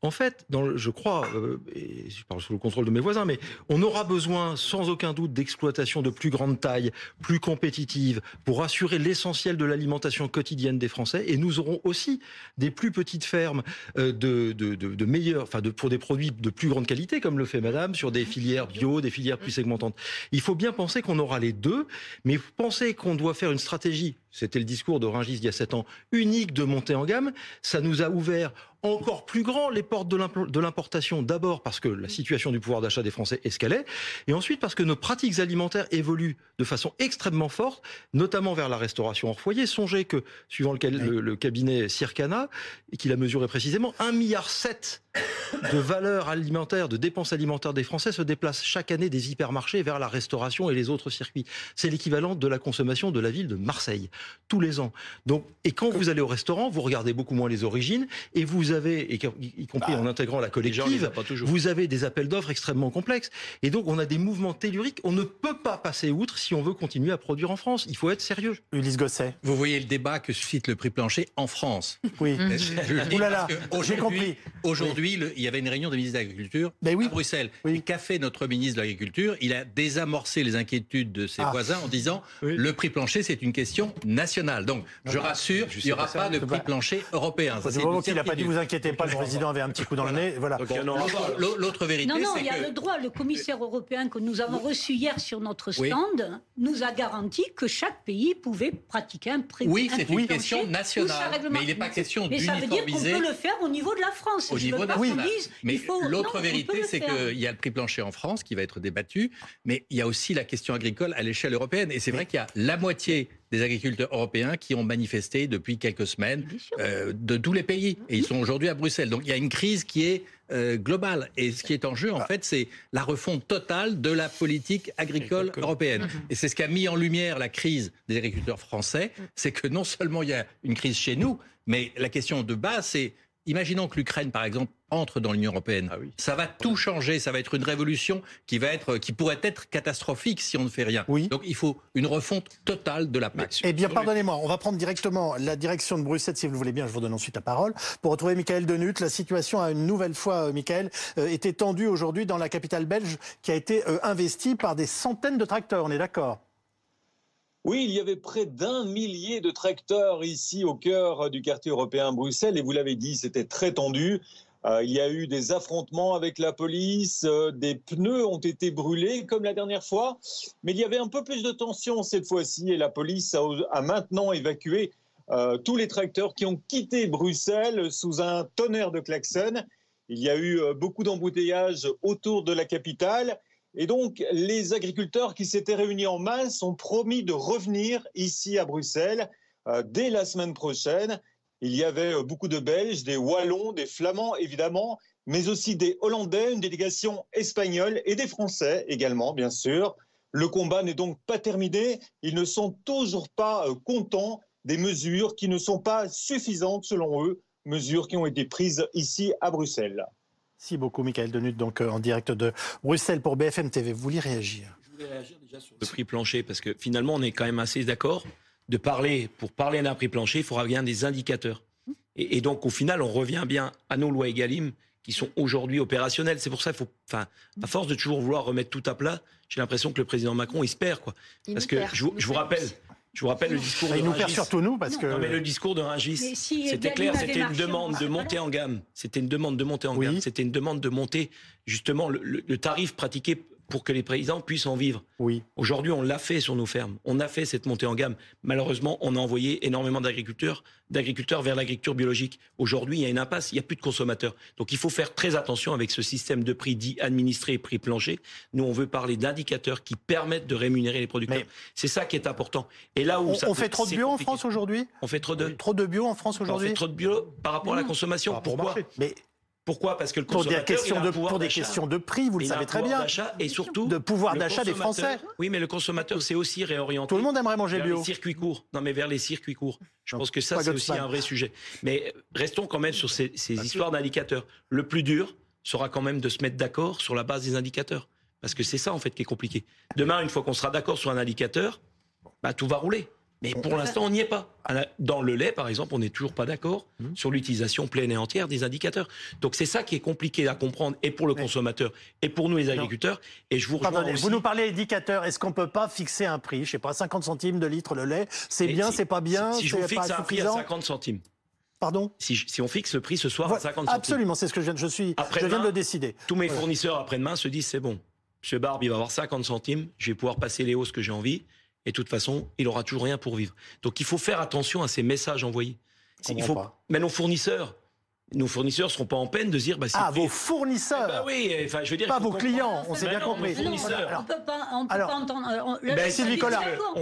En fait, dans le, je crois, euh, et je parle sous le contrôle de mes voisins, mais on aura besoin, sans aucun doute, d'exploiter exploitation de plus grande taille, plus compétitive, pour assurer l'essentiel de l'alimentation quotidienne des Français. Et nous aurons aussi des plus petites fermes de, de, de, de meilleures, enfin de, pour des produits de plus grande qualité, comme le fait Madame, sur des filières bio, des filières plus segmentantes. Il faut bien penser qu'on aura les deux, mais penser qu'on doit faire une stratégie, c'était le discours de Rungis il y a sept ans, unique de montée en gamme, ça nous a ouvert encore plus grand les portes de l'importation. D'abord parce que la situation du pouvoir d'achat des Français est ce qu'elle est, et ensuite parce que nos pratiques alimentaires évoluent de façon extrêmement forte, notamment vers la restauration hors foyer. Songez que, suivant le, le, le cabinet Circana, qu'il a mesuré précisément, un virgule sept milliard de valeur alimentaire, de dépenses alimentaires des Français se déplacent chaque année des hypermarchés vers la restauration et les autres circuits. C'est l'équivalent de la consommation de la ville de Marseille, tous les ans. Donc, et quand vous allez au restaurant, vous regardez beaucoup moins les origines, et vous Vous avez, y compris bah, en intégrant la collective, gens, vous avez des appels d'offres extrêmement complexes. Et donc, on a des mouvements telluriques. On ne peut pas passer outre si on veut continuer à produire en France. Il faut être sérieux. Ulysse Gosset. Vous voyez le débat que suscite le prix plancher en France. Oui. Ouh là là, j'ai compris. Aujourd'hui, oui. le, il y avait une réunion des ministres de l'Agriculture ben oui. à Bruxelles. Oui. Qu'a fait notre ministre de l'Agriculture? Il a désamorcé les inquiétudes de ses ah. voisins en disant oui. le prix plancher, c'est une question nationale. Donc, je ah, rassure, je il n'y aura pas, pas de prix pas... plancher européen. Ça, c'est une certitude. Ne vous inquiétez pas, le président avait un petit coup dans voilà. le nez. Voilà. Donc, bon, l'autre, l'autre vérité, non, non, c'est il y a que... le droit. Le commissaire européen que nous avons reçu hier sur notre stand oui. nous a garanti que chaque pays pouvait pratiquer un prix. Oui, un c'est prix une question nationale. Mais il n'est pas question d'uniformiser. Mais ça veut dire qu'on peut le faire au niveau de la France. Au Je niveau national. Mais faut... l'autre non, vérité, c'est qu'il y a le prix plancher en France qui va être débattu, mais il y a aussi la question agricole à l'échelle européenne. Et c'est vrai oui. qu'il y a la moitié des agriculteurs européens qui ont manifesté depuis quelques semaines euh, de tous les pays. Et ils sont aujourd'hui à Bruxelles. Donc il y a une crise qui est euh, globale. Et ce qui est en jeu, en ah. fait, c'est la refonte totale de la politique agricole européenne. Et c'est ce qui a mis en lumière la crise des agriculteurs français. C'est que non seulement il y a une crise chez nous, mais la question de base, c'est imaginons que l'Ukraine, par exemple, entre dans l'Union européenne. Ah oui. Ça va tout changer, ça va être une révolution qui, va être, qui pourrait être catastrophique si on ne fait rien. Oui. Donc il faut une refonte totale de la P A C. Eh bien, pardonnez-moi, on va prendre directement la direction de Bruxelles, si vous le voulez bien, je vous donne ensuite la parole, pour retrouver Michael Denut. La situation a une nouvelle fois, Michael, euh, été tendue aujourd'hui dans la capitale belge, qui a été euh, investie par des centaines de tracteurs, on est d'accord ? Oui, il y avait près d'un millier de tracteurs ici au cœur du quartier européen Bruxelles, et vous l'avez dit, c'était très tendu. Euh, il y a eu des affrontements avec la police, euh, des pneus ont été brûlés comme la dernière fois, mais il y avait un peu plus de tension cette fois-ci et la police a, a maintenant évacué euh, tous les tracteurs qui ont quitté Bruxelles sous un tonnerre de klaxons. Il y a eu euh, beaucoup d'embouteillages autour de la capitale et donc les agriculteurs qui s'étaient réunis en masse ont promis de revenir ici à Bruxelles euh, dès la semaine prochaine. Il y avait beaucoup de Belges, des Wallons, des Flamands évidemment, mais aussi des Hollandais, une délégation espagnole et des Français également bien sûr. Le combat n'est donc pas terminé, ils ne sont toujours pas contents des mesures qui ne sont pas suffisantes selon eux, mesures qui ont été prises ici à Bruxelles. Merci beaucoup Michael Denut, donc en direct de Bruxelles pour B F M T V. Vous voulez réagir ? Je voulais réagir déjà sur le prix plancher parce que finalement on est quand même assez d'accord. De parler, pour parler d'un prix plancher, il faudra bien des indicateurs. Et, et donc, au final, on revient bien à nos lois Egalim qui sont aujourd'hui opérationnelles. C'est pour ça qu'il faut, enfin, à force de toujours vouloir remettre tout à plat, j'ai l'impression que le président Macron, il se perd, quoi. Parce que je, je vous rappelle, je vous rappelle le discours de Rungis. Il nous perd surtout nous, parce que non, mais le discours de Rungis, si c'était clair, c'était une demande de monter en gamme. C'était une demande de monter en oui. gamme. C'était une demande de monter justement le, le, le tarif pratiqué pour que les paysans puissent en vivre. Oui. Aujourd'hui, on l'a fait sur nos fermes. On a fait cette montée en gamme. Malheureusement, on a envoyé énormément d'agriculteurs, d'agriculteurs vers l'agriculture biologique. Aujourd'hui, il y a une impasse, il n'y a plus de consommateurs. Donc, il faut faire très attention avec ce système de prix dit administré et prix plancher. Nous, on veut parler d'indicateurs qui permettent de rémunérer les producteurs. Mais c'est ça qui est important. Et là où on, ça on fait trop de bio en France aujourd'hui. On fait trop de trop de bio en France aujourd'hui. On fait trop de bio par rapport non, à la consommation. Par Pourquoi Mais Pourquoi ? Parce que le consommateur, il a un pouvoir d'achat. Pour des questions de prix, vous le savez très bien. Et surtout, de pouvoir d'achat des Français. Oui, mais le consommateur s'est aussi réorienté. Tout le monde aimerait manger bio. Vers les circuits courts. Non, mais vers les circuits courts. Je pense que ça, c'est aussi un vrai sujet. Mais restons quand même sur ces, ces histoires d'indicateurs. Le plus dur sera quand même de se mettre d'accord sur la base des indicateurs. Parce que c'est ça, en fait, qui est compliqué. Demain, une fois qu'on sera d'accord sur un indicateur, bah, tout va rouler. Mais pour l'instant, on n'y est pas. Dans le lait, par exemple, on n'est toujours pas d'accord mmh. sur l'utilisation pleine et entière des indicateurs. Donc c'est ça qui est compliqué à comprendre, et pour le oui. consommateur, et pour nous les agriculteurs. Non. Et je vous rejoins Pardonnez, aussi. Vous nous parlez indicateurs, est-ce qu'on ne peut pas fixer un prix ? Je ne sais pas, cinquante centimes de litre le lait, c'est bien, si, c'est pas bien, si, si je vous fixe pas un prix à cinquante centimes. Pardon ? si, si on fixe le prix ce soir voilà, à cinquante centimes. Absolument, c'est ce que je viens, je suis, je viens de le décider. Tous mes voilà. fournisseurs après-demain se disent c'est bon, M. Barbe il va avoir cinquante centimes, je vais pouvoir passer les hausses que j'ai envie. Et de toute façon, il n'aura toujours rien pour vivre. Donc il faut faire attention à ces messages envoyés. Il faut... Mais nos fournisseurs, nos fournisseurs ne seront pas en peine de dire... Bah, ah, vos fournisseurs eh ben, oui, enfin, je veux dire, pas vos comprendre. clients, on s'est bien compris. Non, on ne peut pas, on peut alors, pas entendre... Euh, ben, Sylvie Colas,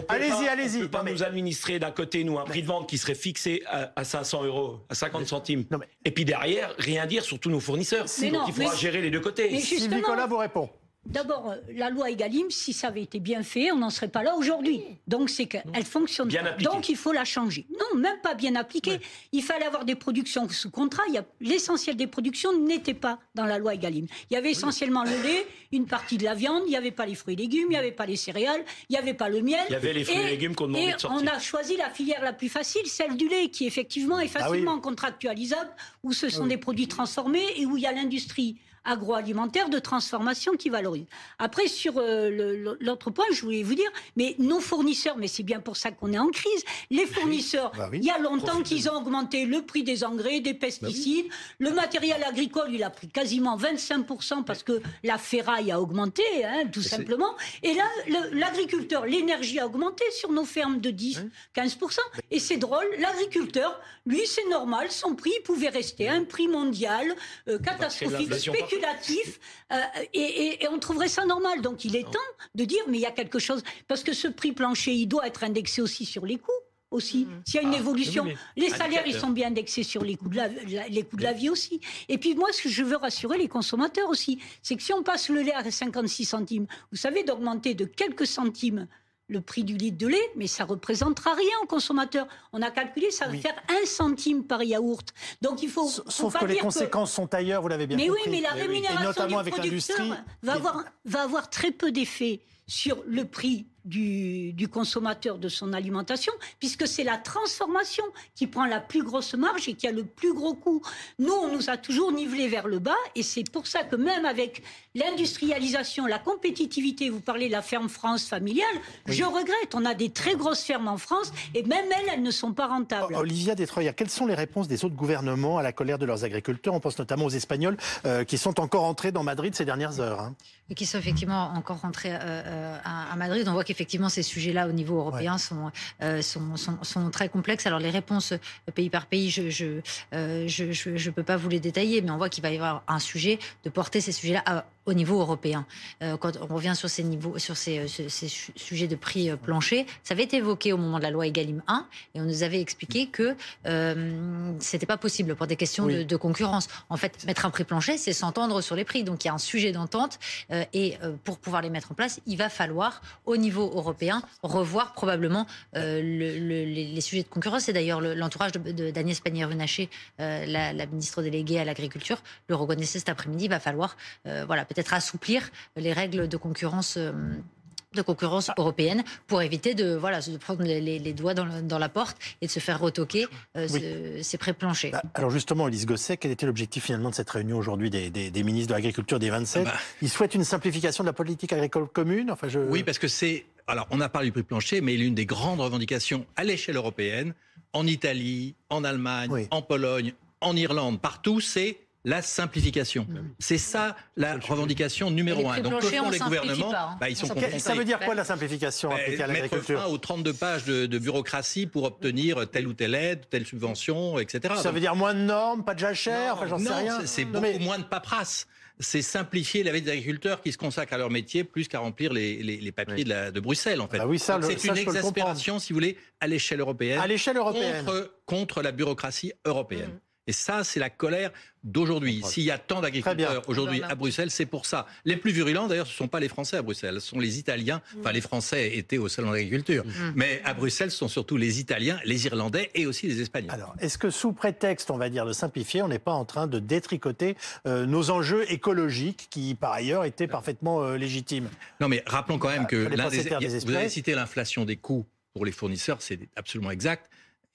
allez-y, allez-y. On ne peut pas non, nous mais... administrer d'un côté, nous, un prix de vente qui serait fixé à, à cinq cents euros, à cinquante centimes. Non, mais... Et puis derrière, rien dire sur tous nos fournisseurs. Mais donc non, il faudra mais... gérer les deux côtés. Sylvie Colas vous répond. D'abord, la loi Egalim, si ça avait été bien fait, on n'en serait pas là aujourd'hui. Donc, c'est qu'elle fonctionne bien pas. Appliquée. Donc, il faut la changer. Non, même pas bien appliquée. Ouais. Il fallait avoir des productions sous contrat. L'essentiel des productions n'était pas dans la loi Egalim. Il y avait essentiellement oui. le lait, une partie de la viande, il n'y avait pas les fruits et légumes, il n'y avait pas les céréales, il n'y avait pas le miel. Il y avait les fruits et, et légumes qu'on demandait de sortir. On a choisi la filière la plus facile, celle du lait, qui effectivement est facilement ah oui. contractualisable, où ce sont oui. des produits transformés et où il y a l'industrie agroalimentaire de transformation qui valorise. Après, sur euh, l'autre point, je voulais vous dire, mais nos fournisseurs, mais c'est bien pour ça qu'on est en crise, les fournisseurs, bah oui, il y a longtemps qu'ils ont augmenté le prix des engrais, des pesticides, bah oui. le matériel agricole, il a pris quasiment vingt-cinq pour cent parce que la ferraille a augmenté, hein, tout bah simplement. Et là, l'agriculteur, l'énergie a augmenté sur nos fermes de dix à quinze pour cent. Et c'est drôle, l'agriculteur, lui, c'est normal, son prix pouvait rester à un prix mondial euh, catastrophique, spéculatif. Euh, et, et, et on trouverait ça normal. Donc il est temps de dire, mais il y a quelque chose... Parce que ce prix plancher, il doit être indexé aussi sur les coûts. Aussi, mmh. s'il y a une ah, évolution, oui, les salaires ils sont bien indexés sur les coûts de la, la, les coûts de la vie aussi. Et puis moi, ce que je veux rassurer les consommateurs aussi, c'est que si on passe le lait à cinquante-six centimes, vous savez, d'augmenter de quelques centimes le prix du litre de lait, mais ça ne représentera rien aux consommateurs. On a calculé, ça va oui. faire un centime par yaourt. Donc il faut, faut Sauf pas que les dire conséquences que... sont ailleurs, vous l'avez bien mais compris. Mais oui, mais la rémunération oui. du producteur avec va, avoir, va avoir très peu d'effet sur le prix du, du consommateur de son alimentation, puisque c'est la transformation qui prend la plus grosse marge et qui a le plus gros coût. Nous, on nous a toujours nivelé vers le bas, et c'est pour ça que même avec l'industrialisation, la compétitivité, vous parlez de la ferme France familiale, oui. je regrette, on a des très grosses fermes en France, et même elles, elles ne sont pas rentables. Olivia Detroyat, quelles sont les réponses des autres gouvernements à la colère de leurs agriculteurs? On pense notamment aux Espagnols, euh, qui sont encore entrés dans Madrid ces dernières heures. Hein. Et qui sont effectivement encore rentrés euh, euh, à Madrid. On voit qu'effectivement, ces sujets-là, au niveau européen, ouais. sont, euh, sont, sont, sont très complexes. Alors, les réponses pays par pays, je ne je, euh, je, je, je peux pas vous les détailler, mais on voit qu'il va y avoir un sujet de porter ces sujets-là à au niveau européen. Euh, quand on revient sur ces niveaux, sur ces, ces, ces sujets de prix plancher, ça avait été évoqué au moment de la loi Egalim un, et on nous avait expliqué que euh, c'était pas possible pour des questions oui. de, de concurrence. En fait, mettre un prix plancher, c'est s'entendre sur les prix. Donc il y a un sujet d'entente, euh, et euh, pour pouvoir les mettre en place, il va falloir, au niveau européen, revoir probablement euh, le, le, les, les sujets de concurrence. C'est d'ailleurs le, l'entourage de, de, d'Agnès Pannier-Runacher, euh, la, la ministre déléguée à l'agriculture, le reconnaissait cet après-midi. Il va falloir, euh, voilà, peut-être peut-être assouplir les règles de concurrence, de concurrence européenne pour éviter de, voilà, de prendre les, les, les doigts dans, le, dans la porte et de se faire retoquer euh, oui. ce, ces prix planchers. Bah, alors justement, Ulysse Gosset, quel était l'objectif finalement de cette réunion aujourd'hui des, des, des ministres de l'Agriculture des vingt-sept? bah... Ils souhaitent une simplification de la politique agricole commune. Enfin, je... Oui, parce que c'est... Alors, on a parlé du prix plancher, mais l'une des grandes revendications à l'échelle européenne, en Italie, en Allemagne, oui. en Pologne, en Irlande, partout, c'est... la simplification. C'est ça la revendication numéro un. Donc que font les gouvernements, hein. bah, ils sont confrontés. Ça veut dire quoi la simplification bah, appliquée à l'agriculture? Mettre fin aux trente-deux pages de, de bureaucratie pour obtenir telle ou telle aide, telle subvention, et cetera. Ça Donc, veut dire moins de normes, pas de jachères, enfin, j'en sais rien. C'est beaucoup mais... moins de paperasse. C'est simplifier la vie des agriculteurs qui se consacrent à leur métier plus qu'à remplir les, les, les papiers oui. de, la, de Bruxelles, en fait. Bah oui, ça, le, c'est ça, une exaspération, si vous voulez, à l'échelle européenne, à l'échelle européenne. Contre, contre la bureaucratie européenne. Mmh. Et ça, c'est la colère d'aujourd'hui. S'il y a tant d'agriculteurs aujourd'hui à Bruxelles, c'est pour ça. Les plus virulents, d'ailleurs, ce ne sont pas les Français à Bruxelles, ce sont les Italiens. Enfin, les Français étaient au Salon de l'Agriculture. Mmh. Mais à Bruxelles, ce sont surtout les Italiens, les Irlandais et aussi les Espagnols. Alors, est-ce que sous prétexte, on va dire, de simplifier, on n'est pas en train de détricoter euh, nos enjeux écologiques qui, par ailleurs, étaient parfaitement euh, légitimes? Non, mais rappelons quand même que l'un des, des vous avez cité l'inflation des coûts pour les fournisseurs, c'est absolument exact.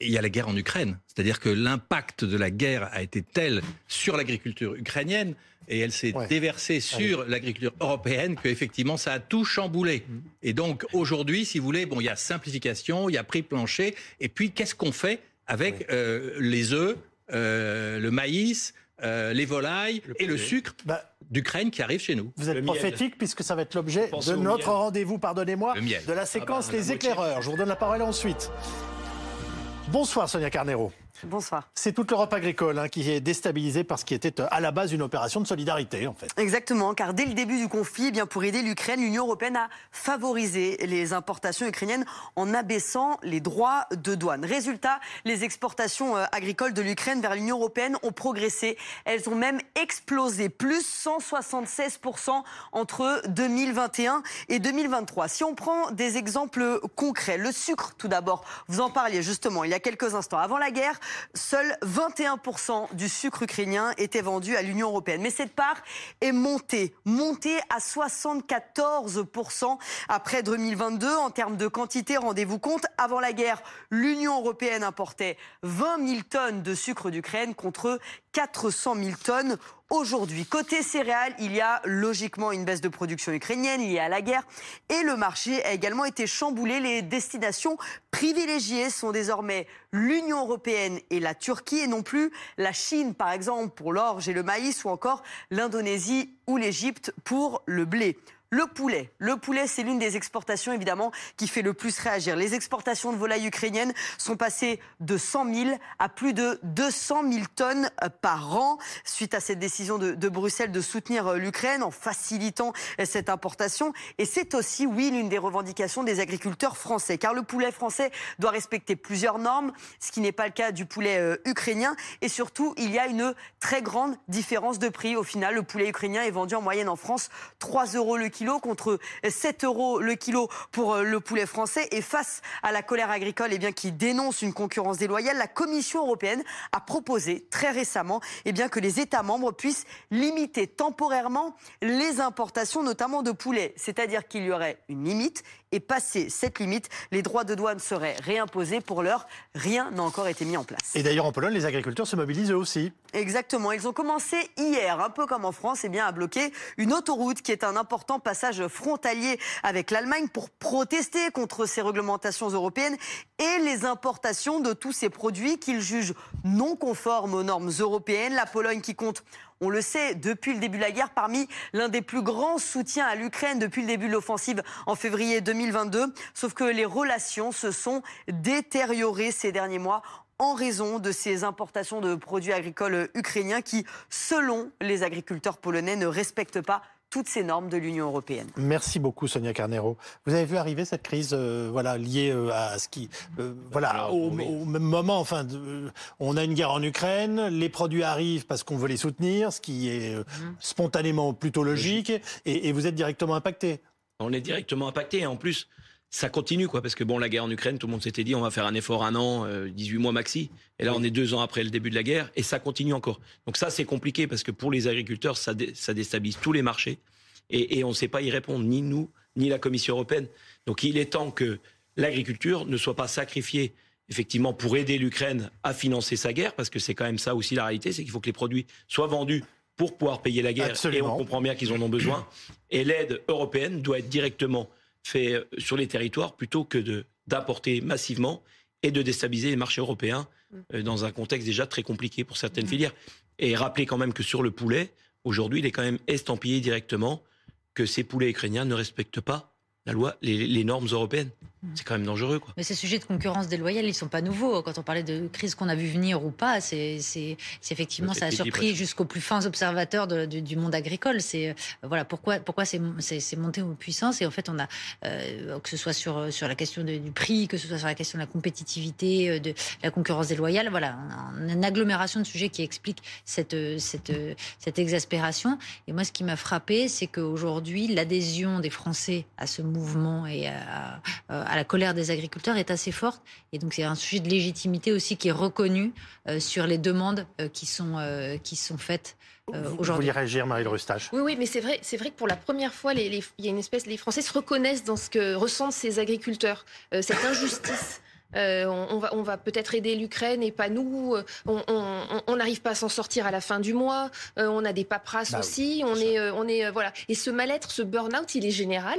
Il y a la guerre en Ukraine, c'est-à-dire que l'impact de la guerre a été tel sur l'agriculture ukrainienne et elle s'est ouais. déversée sur Allez. l'agriculture européenne qu'effectivement ça a tout chamboulé. Mmh. Et donc aujourd'hui, si vous voulez, bon, il y a simplification, il y a prix plancher et puis qu'est-ce qu'on fait avec oui. euh, les œufs, euh, le maïs, euh, les volailles le et le sucre bah, d'Ukraine qui arrive chez nous. Vous êtes prophétique puisque ça va être l'objet de notre rendez-vous, pardonnez-moi, de la séquence ah bah, Les la Éclaireurs. Je vous redonne la parole ensuite. Bonsoir Sonia Carneiro. Bonsoir. C'est toute l'Europe agricole hein, qui est déstabilisée par ce qui était à la base une opération de solidarité en fait. Exactement, car dès le début du conflit, eh bien pour aider l'Ukraine, l'Union européenne a favorisé les importations ukrainiennes en abaissant les droits de douane. Résultat, les exportations agricoles de l'Ukraine vers l'Union européenne ont progressé. Elles ont même explosé, plus cent soixante-seize pour cent entre deux mille vingt et un et deux mille vingt-trois. Si on prend des exemples concrets, le sucre tout d'abord, vous en parliez justement il y a quelques instants. Avant la guerre, seuls vingt et un pour cent du sucre ukrainien était vendu à l'Union européenne. Mais cette part est montée, montée à soixante-quatorze pour cent après deux mille vingt-deux. En termes de quantité, rendez-vous compte, avant la guerre, l'Union européenne importait vingt mille tonnes de sucre d'Ukraine contre quatre cent mille tonnes aujourd'hui. Côté céréales, il y a logiquement une baisse de production ukrainienne liée à la guerre et le marché a également été chamboulé. Les destinations privilégiées sont désormais l'Union européenne et la Turquie et non plus la Chine, par exemple, pour l'orge et le maïs ou encore l'Indonésie ou l'Égypte pour le blé. Le poulet, le poulet, c'est l'une des exportations évidemment qui fait le plus réagir. Les exportations de volailles ukrainiennes sont passées de cent mille à plus de deux cent mille tonnes par an suite à cette décision de, de Bruxelles de soutenir l'Ukraine en facilitant cette importation. Et c'est aussi, oui, l'une des revendications des agriculteurs français, car le poulet français doit respecter plusieurs normes, ce qui n'est pas le cas du poulet euh, ukrainien. Et surtout, il y a une très grande différence de prix. Au final, le poulet ukrainien est vendu en moyenne en France trois euros le kilo. kilo contre sept euros le kilo pour le poulet français. Et face à la colère agricole eh bien, qui dénonce une concurrence déloyale, la Commission européenne a proposé très récemment eh bien, que les États membres puissent limiter temporairement les importations, notamment de poulet. C'est-à-dire qu'il y aurait une limite et passé cette limite, les droits de douane seraient réimposés. Pour l'heure, rien n'a encore été mis en place. Et d'ailleurs en Pologne, les agriculteurs se mobilisent eux aussi. Exactement, ils ont commencé hier, un peu comme en France, eh bien, à bloquer une autoroute qui est un important passage frontalier avec l'Allemagne pour protester contre ces réglementations européennes et les importations de tous ces produits qu'ils jugent non conformes aux normes européennes. La Pologne qui compte, on le sait, depuis le début de la guerre, parmi l'un des plus grands soutiens à l'Ukraine depuis le début de l'offensive en février deux mille vingt-deux. Sauf que les relations se sont détériorées ces derniers mois en raison de ces importations de produits agricoles ukrainiens qui, selon les agriculteurs polonais, ne respectent pas toutes ces normes de l'Union européenne. Merci beaucoup, Sonia Carneiro. Vous avez vu arriver cette crise, euh, voilà, liée euh, à ce qui, euh, voilà, Alors, au, oui. au même moment. Enfin, euh, on a une guerre en Ukraine, les produits arrivent parce qu'on veut les soutenir, ce qui est euh, mmh. spontanément plutôt logique, et, et vous êtes directement impacté. On est directement impacté, et en plus, ça continue, quoi, parce que bon, la guerre en Ukraine, tout le monde s'était dit, on va faire un effort un an, euh, dix-huit mois maxi, et là, oui. on est deux ans après le début de la guerre, et ça continue encore. Donc ça, c'est compliqué parce que pour les agriculteurs, ça, dé- ça déstabilise tous les marchés. Et, et on ne sait pas y répondre, ni nous, ni la Commission européenne. Donc il est temps que l'agriculture ne soit pas sacrifiée, effectivement, pour aider l'Ukraine à financer sa guerre, parce que c'est quand même ça aussi la réalité, c'est qu'il faut que les produits soient vendus pour pouvoir payer la guerre. Absolument. Et on comprend bien qu'ils en ont besoin. Et l'aide européenne doit être directement faite sur les territoires plutôt que de, d'apporter massivement et de déstabiliser les marchés européens euh, dans un contexte déjà très compliqué pour certaines filières. Et rappelez quand même que sur le poulet, aujourd'hui, il est quand même estampillé directement que ces poulets ukrainiens ne respectent pas la loi, les, les normes européennes. C'est quand même dangereux, quoi. Mais ces sujets de concurrence déloyale, ils ne sont pas nouveaux. Quand on parlait de crise qu'on a vu venir ou pas, c'est, c'est, c'est effectivement, ça a surpris jusqu'aux plus fins observateurs de, de, du monde agricole. C'est euh, voilà pourquoi, pourquoi c'est, c'est, c'est monté en puissance. Et en fait, on a euh, que ce soit sur, sur la question de, du prix, que ce soit sur la question de la compétitivité, de la concurrence déloyale, voilà, on a une agglomération de sujets qui explique cette, cette, cette exaspération. Et moi, ce qui m'a frappé, c'est qu'aujourd'hui, l'adhésion des Français à ce mouvement et à, à la colère des agriculteurs est assez forte, et donc c'est un sujet de légitimité aussi qui est reconnu euh, sur les demandes euh, qui sont euh, qui sont faites euh, aujourd'hui. Vous vouliez réagir, Marie-Laure Hustache ? Oui, oui, mais c'est vrai, c'est vrai que pour la première fois, les, les, il y a une espèce, les Français se reconnaissent dans ce que ressentent ces agriculteurs, euh, cette injustice. Euh, on, on va, on va peut-être aider l'Ukraine et pas nous. On n'arrive pas à s'en sortir à la fin du mois. Euh, on a des paperasses bah aussi. Oui, on, est, euh, on est, euh, voilà. Et ce mal-être, ce burn-out, il est général,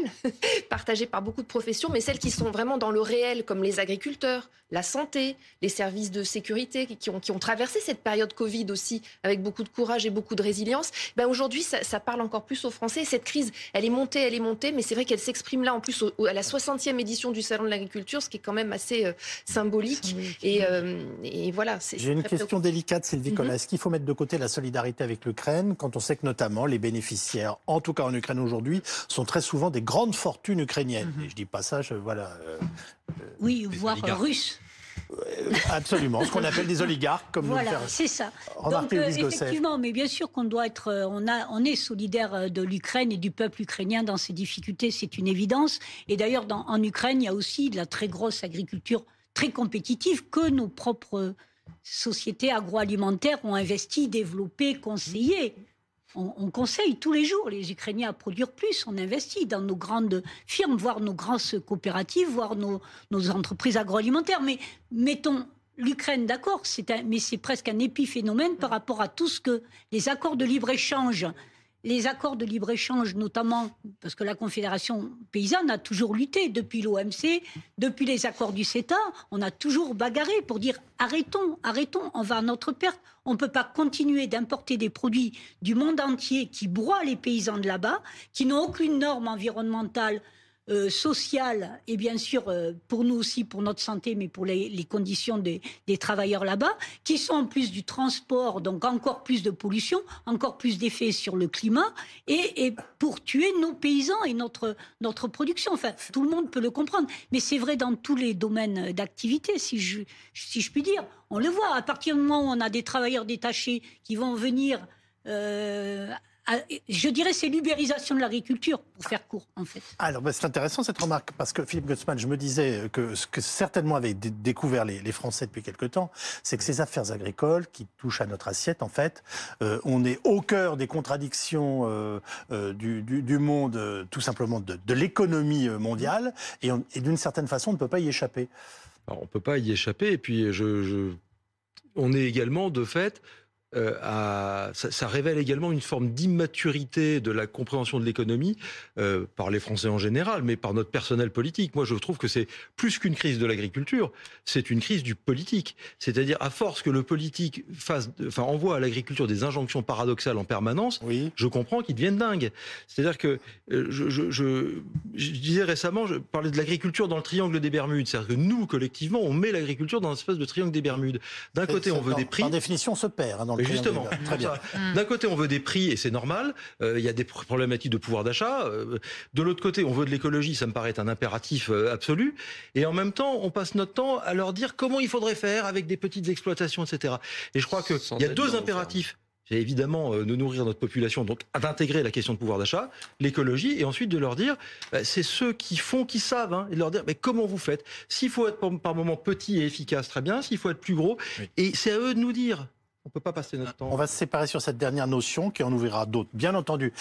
partagé par beaucoup de professions, mais celles qui sont vraiment dans le réel, comme les agriculteurs, la santé, les services de sécurité, qui ont, qui ont traversé cette période Covid aussi avec beaucoup de courage et beaucoup de résilience. Ben aujourd'hui, ça, ça parle encore plus aux Français. Cette crise, elle est montée, elle est montée, mais c'est vrai qu'elle s'exprime là en plus au, au, à la soixantième édition du Salon de l'Agriculture, ce qui est quand même assez euh, symbolique. symbolique. Et, euh, et voilà. C'est, J'ai c'est une question préoccupant. délicate, Sylvie Colas. Mm-hmm. Est-ce qu'il faut mettre de côté la solidarité avec l'Ukraine quand on sait que notamment les bénéficiaires, en tout cas en Ukraine aujourd'hui, sont très souvent des grandes fortunes ukrainiennes. Mm-hmm. Et je dis pas ça, je, voilà. Euh, oui, voire russes. Absolument, ce qu'on appelle des oligarques, comme voilà, vous le faites. C'est ça. Donc euh, effectivement, mais bien sûr qu'on doit être, on a, on est solidaire de l'Ukraine et du peuple ukrainien dans ses difficultés, c'est une évidence. Et d'ailleurs, dans, en Ukraine, il y a aussi de la très grosse agriculture très compétitive que nos propres sociétés agroalimentaires ont investi, développé, conseillé. On, on conseille tous les jours les Ukrainiens à produire plus, on investit dans nos grandes firmes, voire nos grandes coopératives, voire nos, nos entreprises agroalimentaires. Mais mettons l'Ukraine d'accord, c'est un, mais c'est presque un épiphénomène par rapport à tout ce que les accords de libre-échange, les accords de libre-échange notamment, parce que la Confédération Paysanne a toujours lutté depuis l'O M C, depuis les accords du CETA, on a toujours bagarré pour dire arrêtons, arrêtons, on va à notre perte. On ne peut pas continuer d'importer des produits du monde entier qui broient les paysans de là-bas, qui n'ont aucune norme environnementale, euh, sociale, et bien sûr euh, pour nous aussi, pour notre santé, mais pour les, les conditions des, des travailleurs là-bas, qui sont en plus du transport, donc encore plus de pollution, encore plus d'effets sur le climat, et, et pour tuer nos paysans et notre, notre production. Enfin, tout le monde peut le comprendre, mais c'est vrai dans tous les domaines d'activité, si je, si je puis dire. On le voit, à partir du moment où on a des travailleurs détachés qui vont venir euh, Je dirais c'est l'ubérisation de l'agriculture, pour faire court, en fait. Alors, ben, c'est intéressant cette remarque, parce que Philippe Goetzmann, je me disais que ce que certainement avaient découvert les, les Français depuis quelque temps, c'est que ces affaires agricoles qui touchent à notre assiette, en fait, euh, on est au cœur des contradictions euh, euh, du, du, du monde, euh, tout simplement de, de l'économie mondiale, et, et d'une certaine façon, on ne peut pas y échapper. Alors, on ne peut pas y échapper, et puis je, je... on est également, de fait... Euh, à, ça, ça révèle également une forme d'immaturité de la compréhension de l'économie euh, par les Français en général, mais par notre personnel politique. Moi, je trouve que c'est plus qu'une crise de l'agriculture, c'est une crise du politique. C'est-à-dire, à force que le politique fasse, enfin, envoie à l'agriculture des injonctions paradoxales en permanence, oui. Je comprends qu'ils deviennent dingues. C'est-à-dire que euh, je, je, je, je disais récemment, je parlais de l'agriculture dans le triangle des Bermudes. C'est-à-dire que nous, collectivement, on met l'agriculture dans une espèce de triangle des Bermudes. D'un côté, on veut des prix. Par définition, se perd. Hein, dans le... Justement, d'un côté on veut des prix et c'est normal, il euh, y a des problématiques de pouvoir d'achat, euh, de l'autre côté on veut de l'écologie, ça me paraît un impératif euh, absolu, et en même temps on passe notre temps à leur dire comment il faudrait faire avec des petites exploitations, et cetera. Et je crois qu'il y a deux impératifs. C'est évidemment euh, de nourrir notre population, donc d'intégrer la question de pouvoir d'achat, l'écologie, et ensuite de leur dire, bah, c'est ceux qui font, qui savent, hein, et de leur dire, mais comment vous faites? S'il faut être par, par moments petit et efficace, très bien, s'il faut être plus gros, oui. Et c'est à eux de nous dire. On ne peut pas passer notre temps. On va se séparer sur cette dernière notion qui en ouvrira d'autres, bien entendu.